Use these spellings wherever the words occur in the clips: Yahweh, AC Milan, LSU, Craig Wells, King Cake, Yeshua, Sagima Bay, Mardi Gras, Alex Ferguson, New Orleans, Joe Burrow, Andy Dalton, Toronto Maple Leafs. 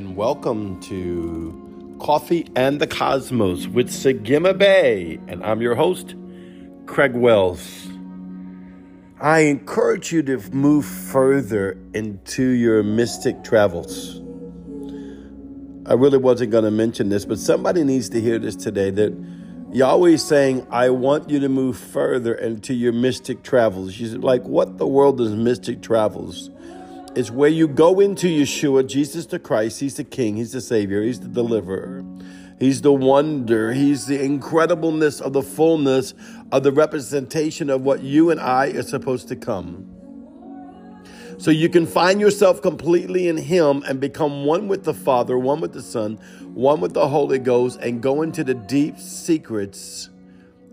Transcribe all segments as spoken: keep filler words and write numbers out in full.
and welcome to Coffee and the Cosmos with Sagima Bay, and I'm your host, Craig Wells. I encourage you to move further into your mystic travels. I really wasn't going to mention this, but somebody needs to hear this today, that Yahweh is saying, I want you to move further into your mystic travels. She's like, what the world is mystic travels? It's where you go into Yeshua, Jesus the Christ. He's the King. He's the Savior. He's the Deliverer. He's the wonder. He's the incredibleness of the fullness of the representation of what you and I are supposed to come. So you can find yourself completely in Him and become one with the Father, one with the Son, one with the Holy Ghost, and go into the deep secrets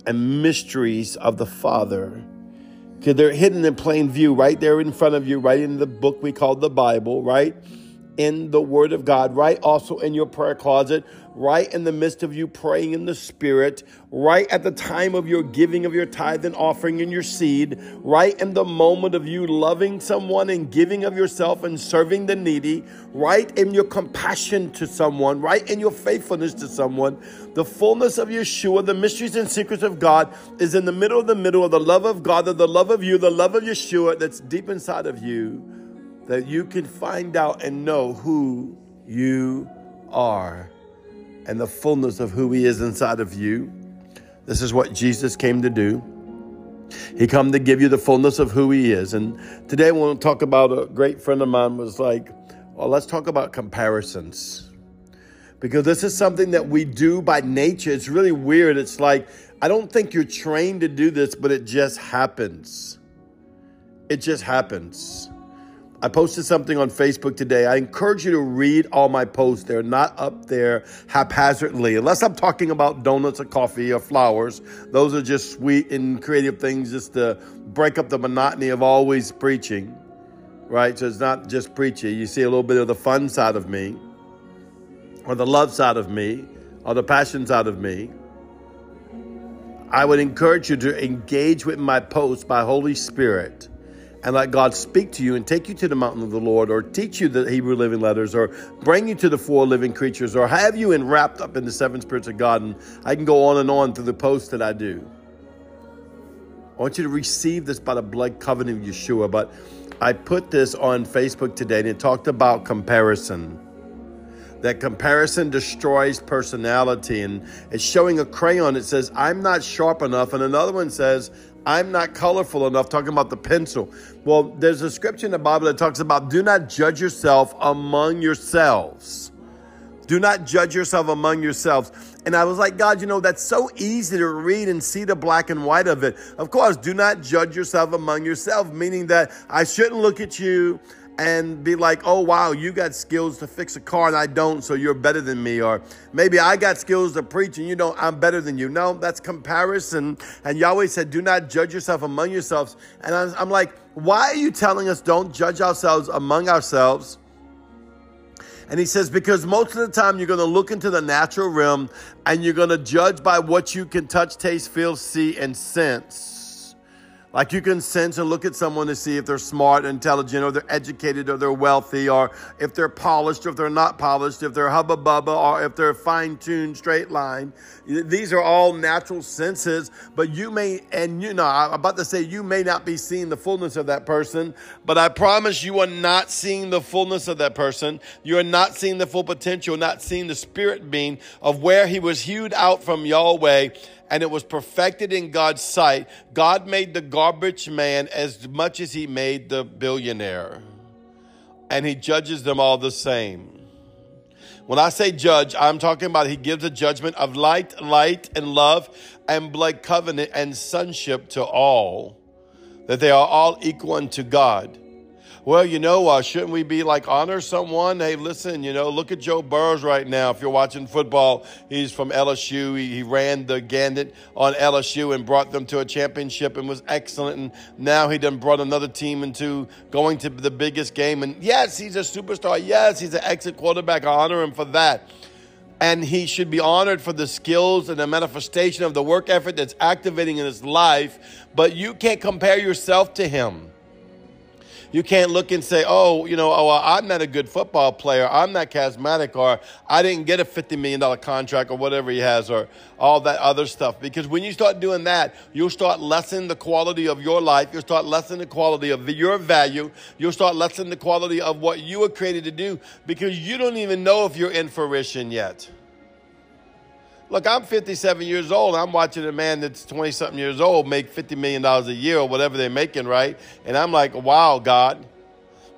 and mysteries of the Father. Because they're hidden in plain view, right there in front of you, right in the book we call the Bible, right? In the Word of God, right? Also in your prayer closet, right in the midst of you praying in the Spirit, right at the time of your giving of your tithe and offering and your seed, right in the moment of you loving someone and giving of yourself and serving the needy, right in your compassion to someone, right in your faithfulness to someone. The fullness of Yeshua, the mysteries and secrets of God, is in the middle of the middle of the love of God, of the love of you, the love of Yeshua that's deep inside of you, that you can find out and know who you are and the fullness of who He is inside of you. This is what Jesus came to do. He come to give you the fullness of who He is. And today we'll talk about a great friend of mine was like, well, let's talk about comparisons. Because this is something that we do by nature. It's really weird. It's like, I don't think you're trained to do this, but it just happens. It just happens. I posted something on Facebook today. I encourage you to read all my posts. They're not up there haphazardly. Unless I'm talking about donuts or coffee or flowers. Those are just sweet and creative things just to break up the monotony of always preaching, right? So it's not just preaching. You see a little bit of the fun side of me or the love side of me or the passion side of me. I would encourage you to engage with my posts by Holy Spirit. And let God speak to you and take you to the mountain of the Lord, or teach you the Hebrew living letters, or bring you to the four living creatures, or have you in wrapped up in the seven spirits of God. And I can go on and on through the posts that I do. I want you to receive this by the blood covenant of Yeshua. But I put this on Facebook today, and it talked about comparison. That comparison destroys personality. And it's showing a crayon. It says, I'm not sharp enough. And another one says, I'm not colorful enough, talking about the pencil. Well, there's a scripture in the Bible that talks about do not judge yourself among yourselves. Do not judge yourself among yourselves. And I was like, God, you know, that's so easy to read and see the black and white of it. Of course, do not judge yourself among yourselves, meaning that I shouldn't look at you and be like, oh, wow, you got skills to fix a car and I don't, so you're better than me. Or maybe I got skills to preach and you don't, I'm better than you. No, that's comparison. And Yahweh said, do not judge yourself among yourselves. And I was, I'm like, why are you telling us don't judge ourselves among ourselves? And He says, because most of the time you're going to look into the natural realm and you're going to judge by what you can touch, taste, feel, see, and sense. Like you can sense and look at someone to see if they're smart, intelligent, or they're educated, or they're wealthy, or if they're polished, or if they're not polished, if they're hubba bubba, or if they're fine-tuned, straight line. These are all natural senses, but you may, and you know, I'm about to say you may not be seeing the fullness of that person, but I promise you are not seeing the fullness of that person. You are not seeing the full potential, not seeing the spirit being of where He was hewed out from Yahweh. And it was perfected in God's sight. God made the garbage man as much as He made the billionaire. And He judges them all the same. When I say judge, I'm talking about He gives a judgment of light, light, and love, and blood covenant, and sonship to all. That they are all equal unto God. Well, you know, uh, shouldn't we be like honor someone? Hey, listen, you know, look at Joe Burrow right now. If you're watching football, he's from L S U. He, he ran the gambit on L S U and brought them to a championship and was excellent. And now he done brought another team into going to the biggest game. And yes, he's a superstar. Yes, he's an excellent quarterback. I honor him for that. And he should be honored for the skills and the manifestation of the work effort that's activating in his life. But you can't compare yourself to him. You can't look and say, oh, you know, oh, I'm not a good football player. I'm not charismatic, or I didn't get a fifty million dollars contract or whatever he has, or all that other stuff. Because when you start doing that, you'll start lessening the quality of your life. You'll start lessening the quality of your value. You'll start lessening the quality of what you were created to do, because you don't even know if you're in fruition yet. Look, I'm fifty-seven years old. I'm watching a man that's twenty-something years old make fifty million dollars a year or whatever they're making, right? And I'm like, wow, God.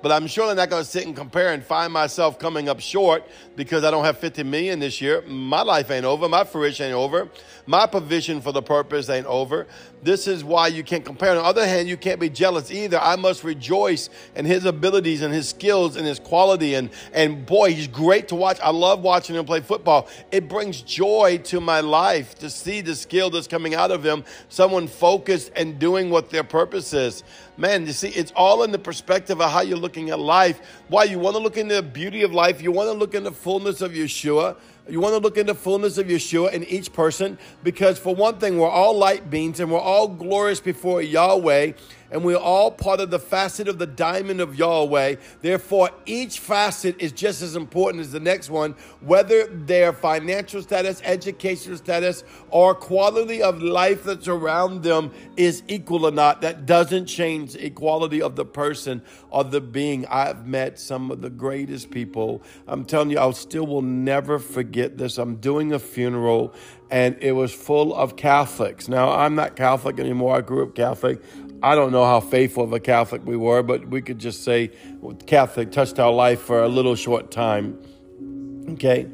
But I'm surely not going to sit and compare and find myself coming up short because I don't have fifty million dollars this year. My life ain't over. My fruition ain't over. My provision for the purpose ain't over. This is why you can't compare. On the other hand, you can't be jealous either. I must rejoice in his abilities and his skills and his quality. And, and boy, he's great to watch. I love watching him play football. It brings joy to my life to see the skill that's coming out of him, someone focused and doing what their purpose is. Man, you see, it's all in the perspective of how you're looking at life. Why you want to look into the beauty of life. You want to look in the fullness of Yeshua. You want to look in the fullness of Yeshua in each person, because for one thing, we're all light beams and we're all glorious before Yahweh, and we're all part of the facet of the diamond of Yahweh. Therefore, each facet is just as important as the next one, whether their financial status, educational status, or quality of life that's around them is equal or not. That doesn't change the equality of the person or the being. I've met some of the greatest people. I'm telling you, I still will never forget this. I'm doing a funeral and it was full of Catholics. Now, I'm not Catholic anymore. I grew up Catholic. I don't know how faithful of a Catholic we were, but we could just say Catholic touched our life for a little short time. Okay.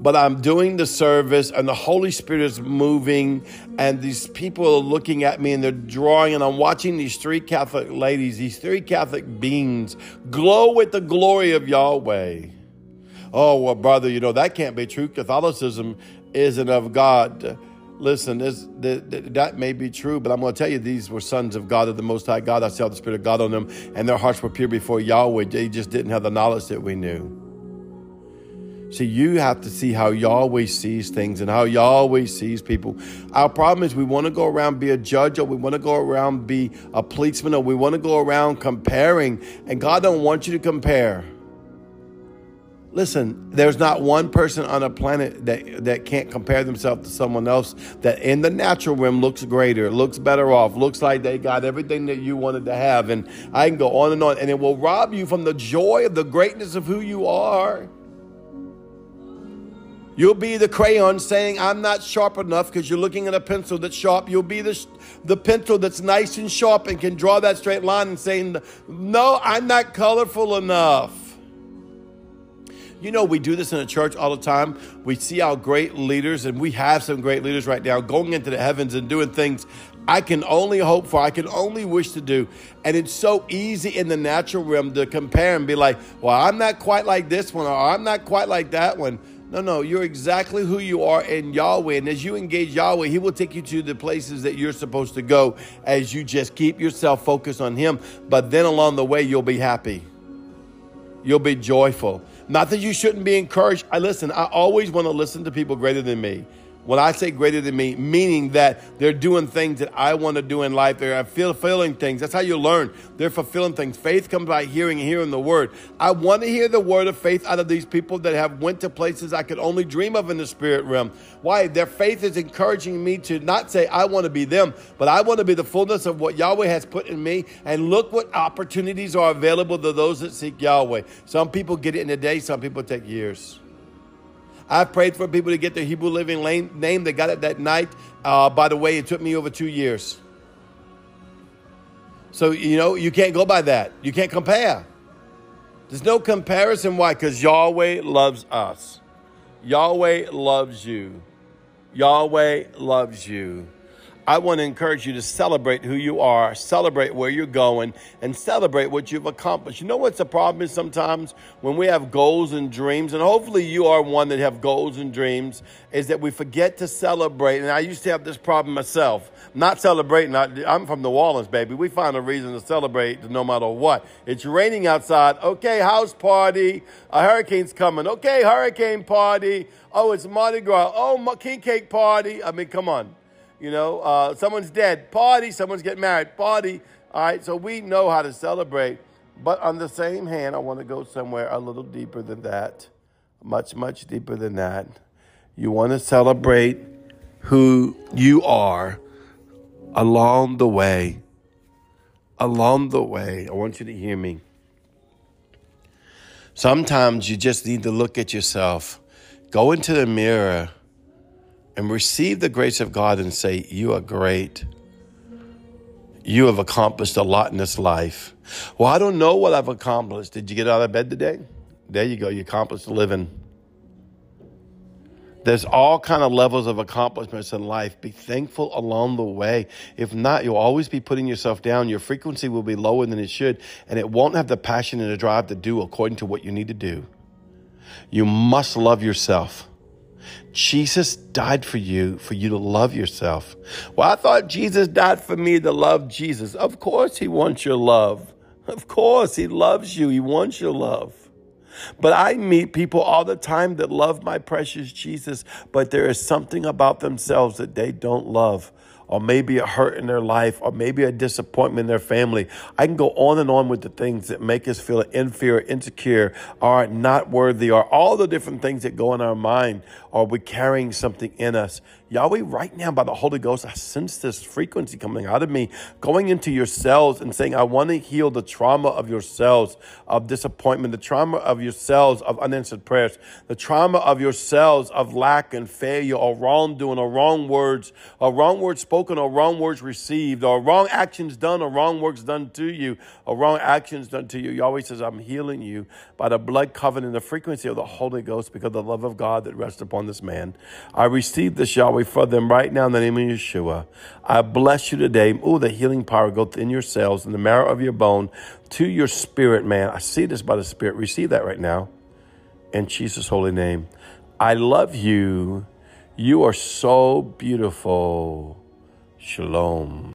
But I'm doing the service and the Holy Spirit is moving and these people are looking at me and they're drawing, and I'm watching these three Catholic ladies, these three Catholic beings glow with the glory of Yahweh. Oh, well, brother, you know, that can't be true. Catholicism isn't of God. Listen, this, th- th- that may be true, but I'm going to tell you, these were sons of God, of the Most High God. I saw the Spirit of God on them, and their hearts were pure before Yahweh. They just didn't have the knowledge that we knew. See, you have to see how Yahweh sees things and how Yahweh sees people. Our problem is we want to go around be a judge, or we want to go around be a policeman, or we want to go around comparing. And God don't want you to compare. Listen, there's not one person on a planet that, that can't compare themselves to someone else that in the natural realm looks greater, looks better off, looks like they got everything that you wanted to have. And I can go on and on. And it will rob you from the joy of the greatness of who you are. You'll be the crayon saying, I'm not sharp enough, because you're looking at a pencil that's sharp. You'll be the, the pencil that's nice and sharp and can draw that straight line and saying, no, I'm not colorful enough. You know, we do this in the church all the time. We see our great leaders, and we have some great leaders right now going into the heavens and doing things I can only hope for, I can only wish to do. And it's so easy in the natural realm to compare and be like, well, I'm not quite like this one, or I'm not quite like that one. No, no, you're exactly who you are in Yahweh. And as you engage Yahweh, he will take you to the places that you're supposed to go as you just keep yourself focused on him. But then along the way, you'll be happy. You'll be joyful. Not that you shouldn't be encouraged. I listen, I always want to listen to people greater than me. When I say greater than me, meaning that they're doing things that I want to do in life. They're fulfilling things. That's how you learn. They're fulfilling things. Faith comes by hearing and hearing the word. I want to hear the word of faith out of these people that have went to places I could only dream of in the spirit realm. Why? Their faith is encouraging me to not say I want to be them, but I want to be the fullness of what Yahweh has put in me. And look what opportunities are available to those that seek Yahweh. Some people get it in a day. Some people take years. I've prayed for people to get their Hebrew living name. They got it that night. Uh, by the way, it took me over two years. So, you know, you can't go by that. You can't compare. There's no comparison. Why? Because Yahweh loves us. Yahweh loves you. Yahweh loves you. I want to encourage you to celebrate who you are, celebrate where you're going, and celebrate what you've accomplished. You know what's the problem is sometimes when we have goals and dreams, and hopefully you are one that have goals and dreams, is that we forget to celebrate. And I used to have this problem myself, not celebrating. I, I'm from New Orleans, baby. We find a reason to celebrate no matter what. It's raining outside. Okay, house party. A hurricane's coming. Okay, hurricane party. Oh, it's Mardi Gras. Oh, King Cake party. I mean, come on. You know, uh, someone's dead, party, someone's getting married, party. All right, so we know how to celebrate. But on the same hand, I want to go somewhere a little deeper than that, much, much deeper than that. You want to celebrate who you are along the way. Along the way. I want you to hear me. Sometimes you just need to look at yourself, go into the mirror, and receive the grace of God and say, you are great. You have accomplished a lot in this life. Well, I don't know what I've accomplished. Did you get out of bed today? There you go. You accomplished a living. There's all kind of levels of accomplishments in life. Be thankful along the way. If not, you'll always be putting yourself down. Your frequency will be lower than it should, and it won't have the passion and the drive to do according to what you need to do. You must love yourself. Jesus died for you, for you to love yourself. Well, I thought Jesus died for me to love Jesus. Of course he wants your love. Of course he loves you. He wants your love. But I meet people all the time that love my precious Jesus, but there is something about themselves that they don't love, or maybe a hurt in their life, or maybe a disappointment in their family. I can go on and on with the things that make us feel inferior, insecure, or not worthy, or all the different things that go in our mind, or we're carrying something in us. Yahweh, right now by the Holy Ghost, I sense this frequency coming out of me, going into your cells and saying, I want to heal the trauma of your cells, of disappointment, the trauma of your cells, of unanswered prayers, the trauma of your cells, of lack and failure, or wrongdoing, or wrong words, or wrong words spoken, or wrong words received, or wrong actions done, or wrong works done to you, or wrong actions done to you. Yahweh says, I'm healing you by the blood covenant and the frequency of the Holy Ghost, because of the love of God that rests upon this man. I received this, Yahweh, for them right now in the name of Yeshua. I bless you today. Oh, the healing power goes in your cells, in the marrow of your bone, to your spirit, man. I see this by the Spirit. Receive that right now in Jesus' holy name. I love you. You are so beautiful. Shalom.